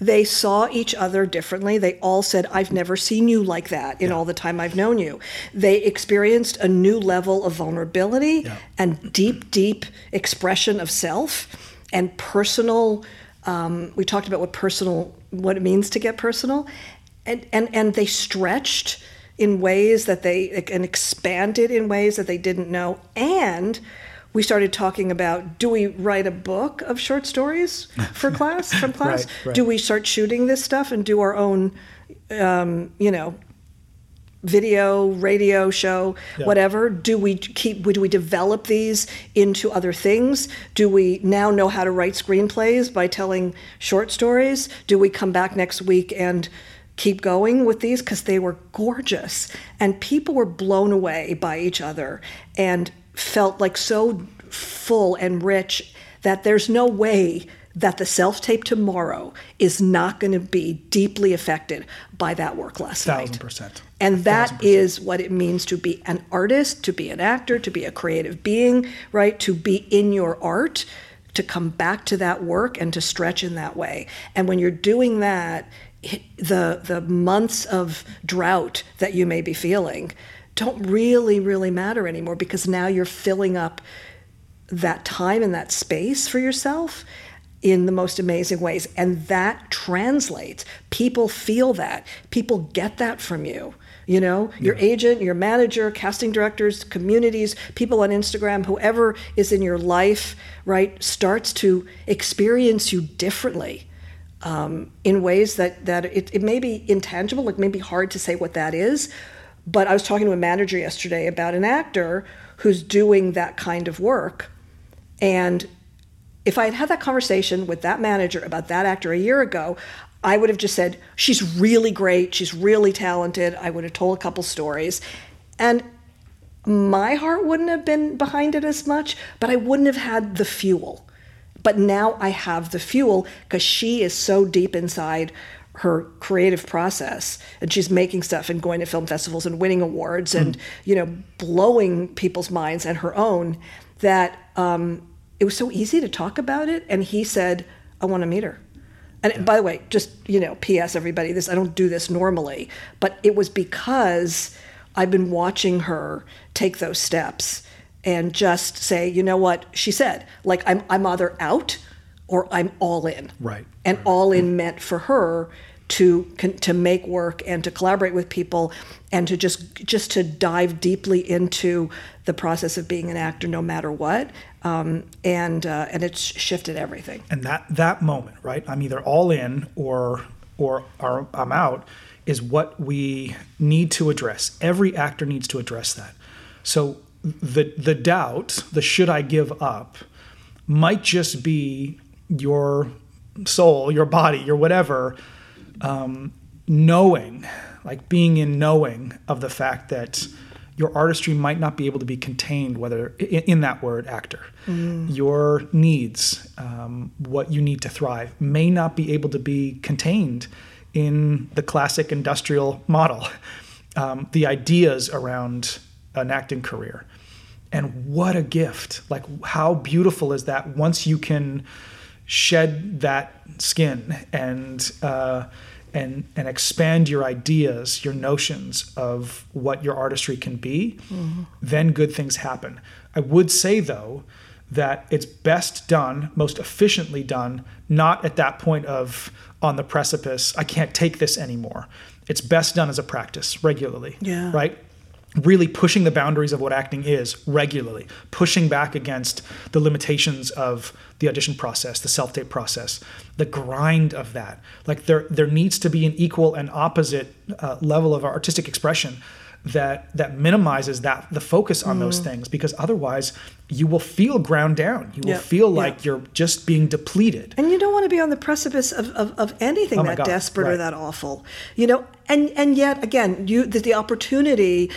they saw each other differently. They all said, I've never seen you like that in all the time I've known you. They experienced a new level of vulnerability and deep, deep expression of self and personal... we talked about what it means to get personal, and they stretched in ways that and expanded in ways that they didn't know. And we started talking about, do we write a book of short stories for class, from class? Right. Do we start shooting this stuff and do our own, video, radio show, whatever? Do we develop these into other things? Do we now know how to write screenplays by telling short stories? Do we come back next week and keep going with these? Because they were gorgeous. And people were blown away by each other and felt like so full and rich that there's no way that the self-tape tomorrow is not going to be deeply affected by that work last night. 1,000%. And that is what it means to be an artist, to be an actor, to be a creative being, right? To be in your art, to come back to that work and to stretch in that way. And when you're doing that, the months of drought that you may be feeling don't really, really matter anymore, because now you're filling up that time and that space for yourself in the most amazing ways. And that translates. People feel that. People get that from you. You know, your agent, your manager, casting directors, communities, people on Instagram, whoever is in your life, right, starts to experience you differently in ways that it may be intangible. It may be hard to say what that is. But I was talking to a manager yesterday about an actor who's doing that kind of work, and if I had had that conversation with that manager about that actor a year ago, I would have just said, she's really great, she's really talented. I would have told a couple stories. And my heart wouldn't have been behind it as much, but I wouldn't have had the fuel. But now I have the fuel because she is so deep inside her creative process, and she's making stuff and going to film festivals and winning awards and, you know, blowing people's minds and her own, that... it was so easy to talk about it. And he said, I want to meet her. And by the way, just, you know, P.S. everybody, I don't do this normally, but it was because I've been watching her take those steps and just say, you know what she said, like, I'm either out or I'm all in. Right. And all in meant for her to make work and to collaborate with people and to just to dive deeply into the process of being an actor, no matter what. And it's shifted everything. And that moment, right? I'm either all in or I'm out, is what we need to address. Every actor needs to address that. So the doubt, the should I give up, might just be your soul, your body, your whatever, knowing, like being in knowing of the fact that your artistry might not be able to be contained, whether in that word actor, your needs, what you need to thrive may not be able to be contained in the classic industrial model, the ideas around an acting career. And what a gift, like how beautiful is that once you can shed that skin and expand your ideas, your notions of what your artistry can be, then good things happen. I would say though, that it's best done, most efficiently done, not at that point of on the precipice, I can't take this anymore. It's best done as a practice regularly, right? Really pushing the boundaries of what acting is regularly, pushing back against the limitations of the audition process, the self-tape process, the grind of that. Like there needs to be an equal and opposite level of artistic expression that minimizes that the focus on those things, because otherwise you will feel ground down. You will feel like you're just being depleted. And you don't want to be on the precipice of anything that desperate or that awful, you know? And yet again, the opportunity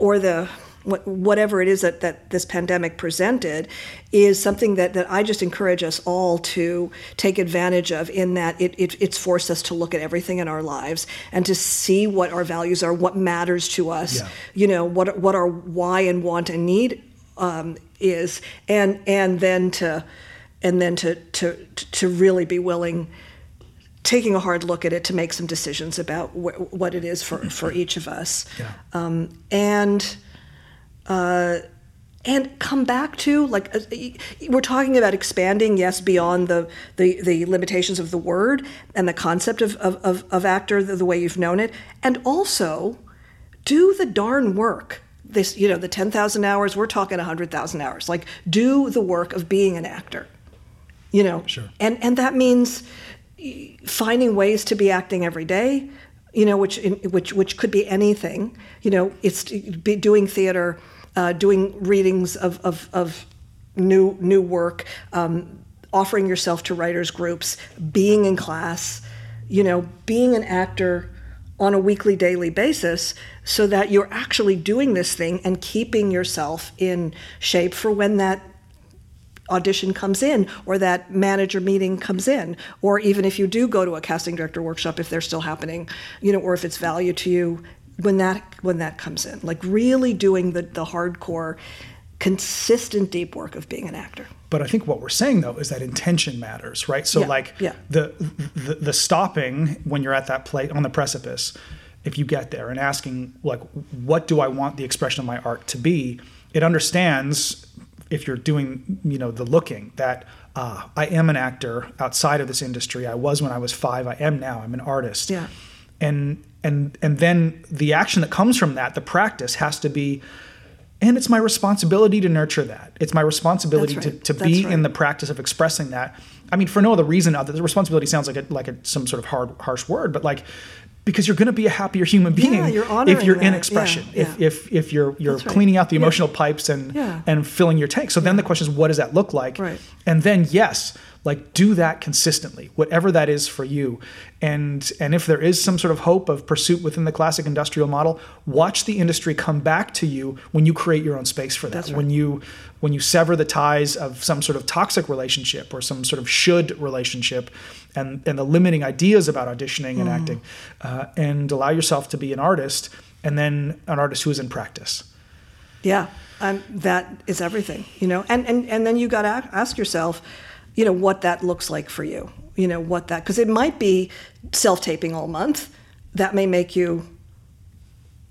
or the whatever it is that this pandemic presented is something that I just encourage us all to take advantage of, in that it's forced us to look at everything in our lives and to see what our values are, what matters to us, you know, what our why and want and need is, and then to really be willing, taking a hard look at it, to make some decisions about what it is for each of us, and come back to, like, we're talking about expanding, beyond the limitations of the word and the concept of actor, the way you've known it, and also do the darn work. This, you know, the 10,000 hours, we're talking 100,000 hours. Like, do the work of being an actor, you know? Sure. And that means finding ways to be acting every day, you know, which could be anything. You know, it's be doing theater, doing readings of new work, offering yourself to writers groups, being in class, you know, being an actor on a weekly, daily basis, so that you're actually doing this thing and keeping yourself in shape for when that audition comes in, or that manager meeting comes in, or even if you do go to a casting director workshop, if they're still happening, you know, or if it's value to you, when that comes in. Like really doing the hardcore, consistent, deep work of being an actor. But I think what we're saying though is that intention matters, right? So the stopping when you're at that place on the precipice, if you get there, and asking, like, what do I want the expression of my art to be? It understands, if you're doing, you know, the looking, that I am an actor outside of this industry. I was when I was 5. I am now. I'm an artist. Yeah. And then the action that comes from that, the practice, has to be, and it's my responsibility to nurture that. It's my responsibility to be in the practice of expressing that. I mean, for no other reason other than responsibility sounds like some sort of harsh word, but like, because you're going to be a happier human being if you're in expression, if you're cleaning out the emotional pipes and filling your tank. So then the question is, what does that look like? Right. And then like, do that consistently, whatever that is for you. And if there is some sort of hope of pursuit within the classic industrial model, watch the industry come back to you when you create your own space for that. That's right. When you sever the ties of some sort of toxic relationship or some sort of should relationship, and the limiting ideas about auditioning and acting, and allow yourself to be an artist, and then an artist who is in practice. Yeah, that is everything, you know. And then you got to ask yourself, you know, what that looks like for you, you know, because it might be self-taping all month. That may make you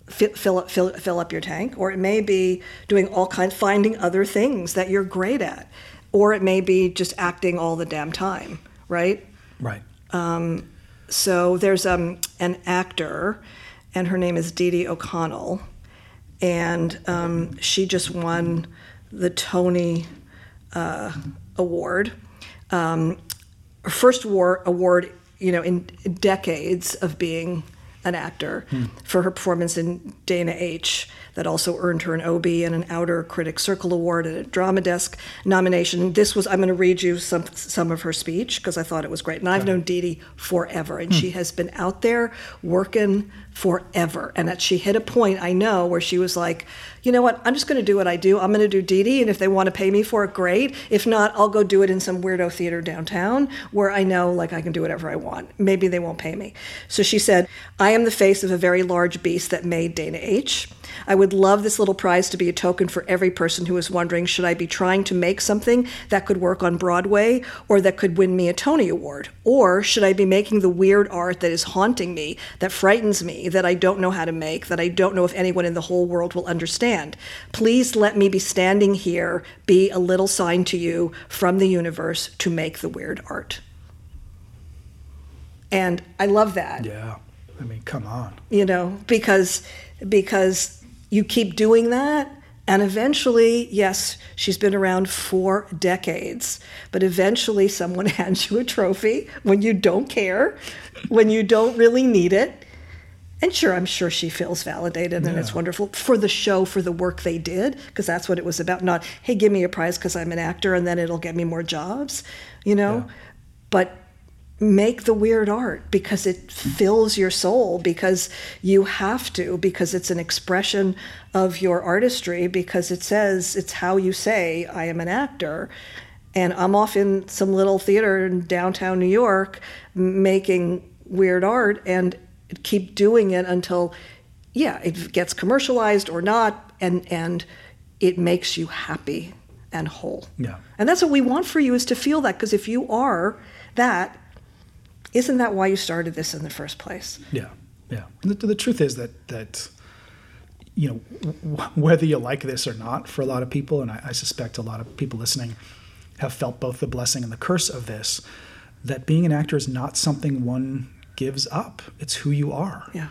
fill up your tank, or it may be doing finding other things that you're great at, or it may be just acting all the damn time, right? Right. So there's an actor, and her name is Dee Dee O'Connell, and she just won the Tony Award. First award, you know, in decades of being an actor for her performance in Dana H. That also earned her an Obie and an Outer Critics Circle Award and a Drama Desk nomination. This was, I'm going to read you some of her speech because I thought it was great. And I've known Dee Dee forever, and she has been out there working forever. And that she hit a point, I know, where she was like, you know what, I'm just going to do what I do. I'm going to do Dee Dee, and if they want to pay me for it, great. If not, I'll go do it in some weirdo theater downtown where I know, like, I can do whatever I want. Maybe they won't pay me. So she said, I am the face of a very large beast that made Dana H. I would love this little prize to be a token for every person who is wondering, should I be trying to make something that could work on Broadway or that could win me a Tony Award? Or should I be making the weird art that is haunting me, that frightens me, that I don't know how to make, that I don't know if anyone in the whole world will understand? Please let me be standing here, be a little sign to you from the universe to make the weird art. And I love that. Yeah. I mean, come on. You know, because you keep doing that, and eventually, yes, she's been around for decades, but eventually someone hands you a trophy when you don't care, when you don't really need it. And sure, I'm sure she feels validated, and it's wonderful for the show, for the work they did, because that's what it was about. Not, hey, give me a prize because I'm an actor, and then it'll get me more jobs, you know? Yeah. But make the weird art because it fills your soul, because you have to, because it's an expression of your artistry, because it says, it's how you say, I am an actor. And I'm off in some little theater in downtown New York making weird art, and keep doing it until, it gets commercialized or not, and it makes you happy and whole. Yeah. And that's what we want for you, is to feel that, because if you are that, isn't that why you started this in the first place? Yeah, yeah. And the truth is that you know, whether you like this or not, for a lot of people, and I suspect a lot of people listening have felt both the blessing and the curse of this, that being an actor is not something one gives up. It's who you are. Yeah.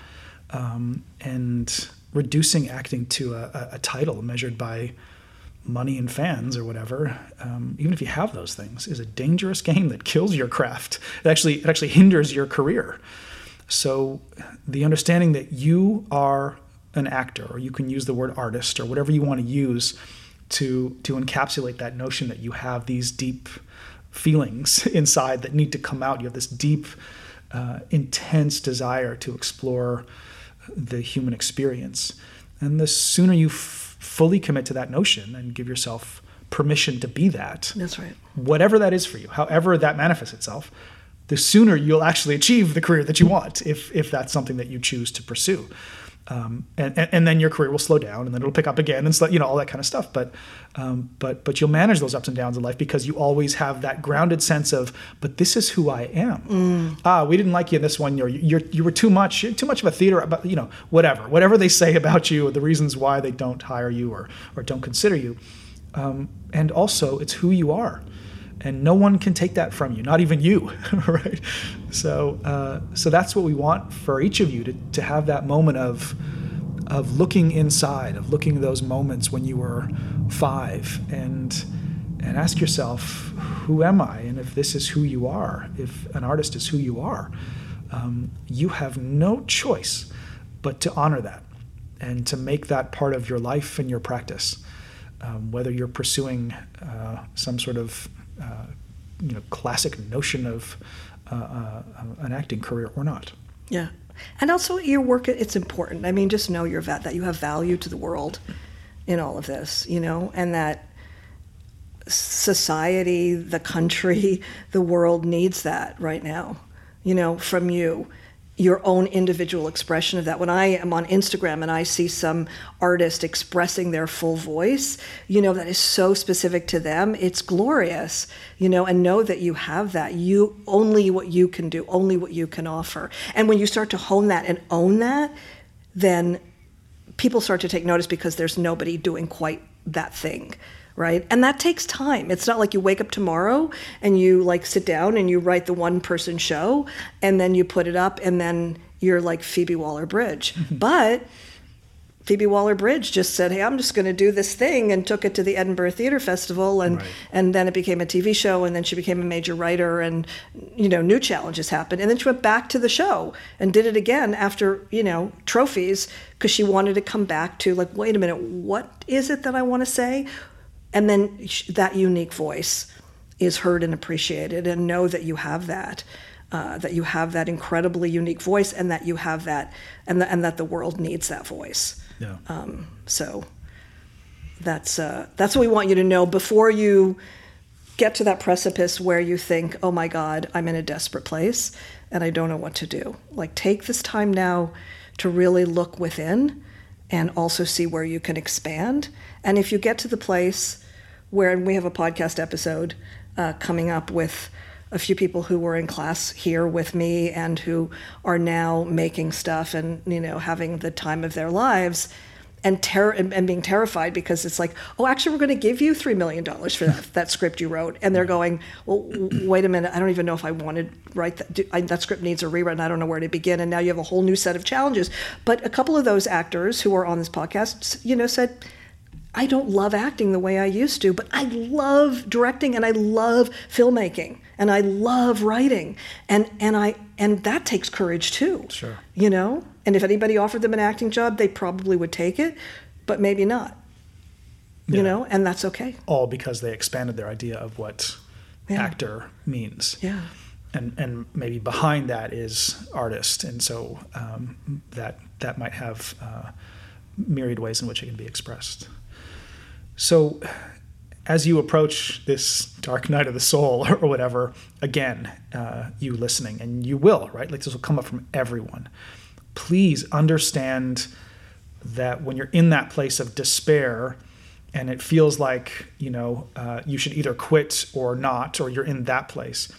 And reducing acting to a title measured by money and fans or whatever, even if you have those things, is a dangerous game that kills your craft. It actually hinders your career. So the understanding that you are an actor, or you can use the word artist or whatever you want to use to encapsulate that notion that you have these deep feelings inside that need to come out. You have this deep, intense desire to explore the human experience. And the sooner you fully commit to that notion and give yourself permission to be that. That's right. Whatever that is for you, however that manifests itself, the sooner you'll actually achieve the career that you want, if that's something that you choose to pursue. And then your career will slow down, and then it'll pick up again, and all that kind of stuff. But you'll manage those ups and downs in life because you always have that grounded sense of, but this is who I am. We didn't like you in this one, or you were too much of a theater, but whatever they say about you, or the reasons why they don't hire you or don't consider you. And also, it's who you are, and no one can take that from you, not even you, right? So that's what we want for each of you, to have that moment of looking inside, of looking at those moments when you were 5, and ask yourself, who am I? And if this is who you are, if an artist is who you are, you have no choice but to honor that and to make that part of your life and your practice, whether you're pursuing some sort of classic notion of an acting career or not. Yeah. And also your work, it's important. I mean, just know that you have value to the world in all of this, and that society, the country, the world needs that right now, from you. Your own individual expression of that. When I am on Instagram and I see some artist expressing their full voice, that is so specific to them. It's glorious, and know that you have that. You only what you can do, only what you can offer. And when you start to hone that and own that, then people start to take notice because there's nobody doing quite that thing. Right? And that takes time. It's not like you wake up tomorrow and you sit down and you write the one-person show and then you put it up and then you're like Phoebe Waller-Bridge. Mm-hmm. But Phoebe Waller-Bridge just said, hey, I'm just going to do this thing, and took it to the Edinburgh Theatre Festival, and, and then it became a TV show, and then she became a major writer, and, you know, new challenges happened. And then she went back to the show and did it again after, you know, trophies, because she wanted to come back to, like, wait a minute, what is it that I want to say? And then that unique voice is heard and appreciated, and know that you have that. That you have that incredibly unique voice, and that you have that, and that the world needs that voice. Yeah. So that's what we want you to know before you get to that precipice where you think, oh my God, I'm in a desperate place and I don't know what to do. Like, take this time now to really look within and also see where you can expand. And if you get to the place where, and we have a podcast episode coming up with a few people who were in class here with me and who are now making stuff and, you know, having the time of their lives, and being terrified because it's like, oh, actually, we're going to give you $3 million for that script you wrote. And they're going, well, wait a minute. I don't even know if I wanted to write that script needs a rewrite, and I don't know where to begin. And now you have a whole new set of challenges. But a couple of those actors who are on this podcast, you know, said, I don't love acting the way I used to, but I love directing, and I love filmmaking, and I love writing, and that takes courage too. Sure. You know? And if anybody offered them an acting job, they probably would take it, but maybe not. Yeah. You know, and that's okay. All because they expanded their idea of what actor means. Yeah. And maybe behind that is artist, and so that might have myriad ways in which it can be expressed. So as you approach this dark night of the soul or whatever, again, you listening, and you will, right? Like, this will come up from everyone. Please understand that when you're in that place of despair and it feels like, you know, you should either quit or not, or you're in that place,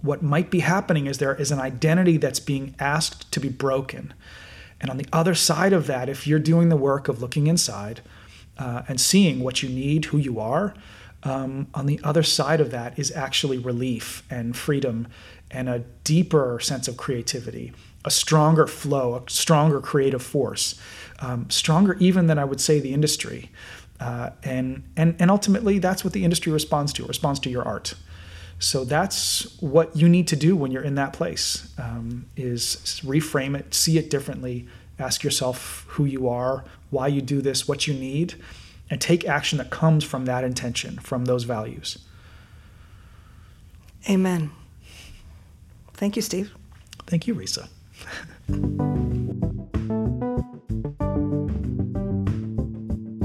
what might be happening is there is an identity that's being asked to be broken. And on the other side of that, if you're doing the work of looking inside, and seeing what you need, who you are, on the other side of that is actually relief and freedom and a deeper sense of creativity, a stronger flow, a stronger creative force, stronger even than I would say the industry. And ultimately, that's what the industry responds to your art. So that's what you need to do when you're in that place, is reframe it, see it differently, ask yourself who you are, why you do this, what you need, and take action that comes from that intention, from those values. Amen. Thank you, Steve. Thank you, Risa.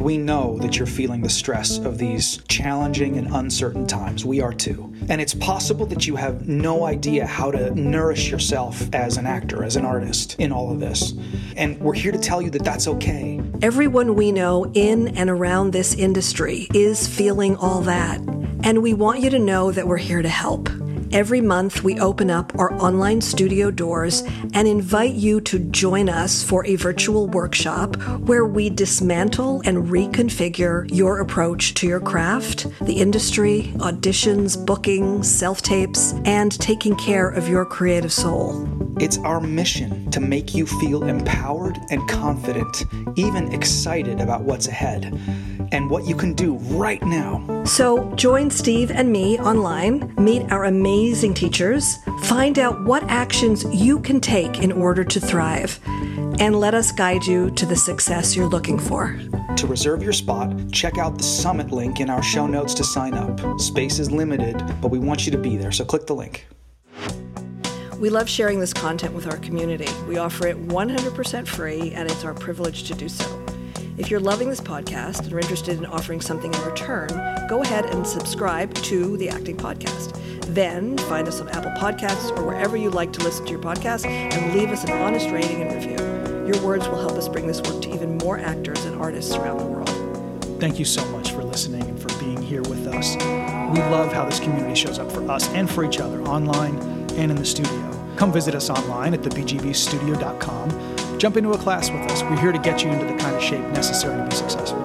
We know that you're feeling the stress of these challenging and uncertain times. We are too. And it's possible that you have no idea how to nourish yourself as an actor, as an artist, in all of this. And we're here to tell you that that's okay. Everyone we know in and around this industry is feeling all that. And we want you to know that we're here to help. Every month, we open up our online studio doors and invite you to join us for a virtual workshop where we dismantle and reconfigure your approach to your craft, the industry, auditions, bookings, self-tapes, and taking care of your creative soul. It's our mission to make you feel empowered and confident, even excited about what's ahead and what you can do right now. So join Steve and me online, meet our amazing teachers, find out what actions you can take in order to thrive, and let us guide you to the success you're looking for. To reserve your spot, check out the summit link in our show notes to sign up. Space is limited, but we want you to be there, so click the link. We love sharing this content with our community. We offer it 100% free, and it's our privilege to do so. If you're loving this podcast and are interested in offering something in return, go ahead and subscribe to The Acting Podcast. Then find us on Apple Podcasts or wherever you like to listen to your podcast, and leave us an honest rating and review. Your words will help us bring this work to even more actors and artists around the world. Thank you so much for listening and for being here with us. We love how this community shows up for us and for each other online and in the studio. Come visit us online at thebgbstudio.com. Jump into a class with us. We're here to get you into the kind of shape necessary to be successful.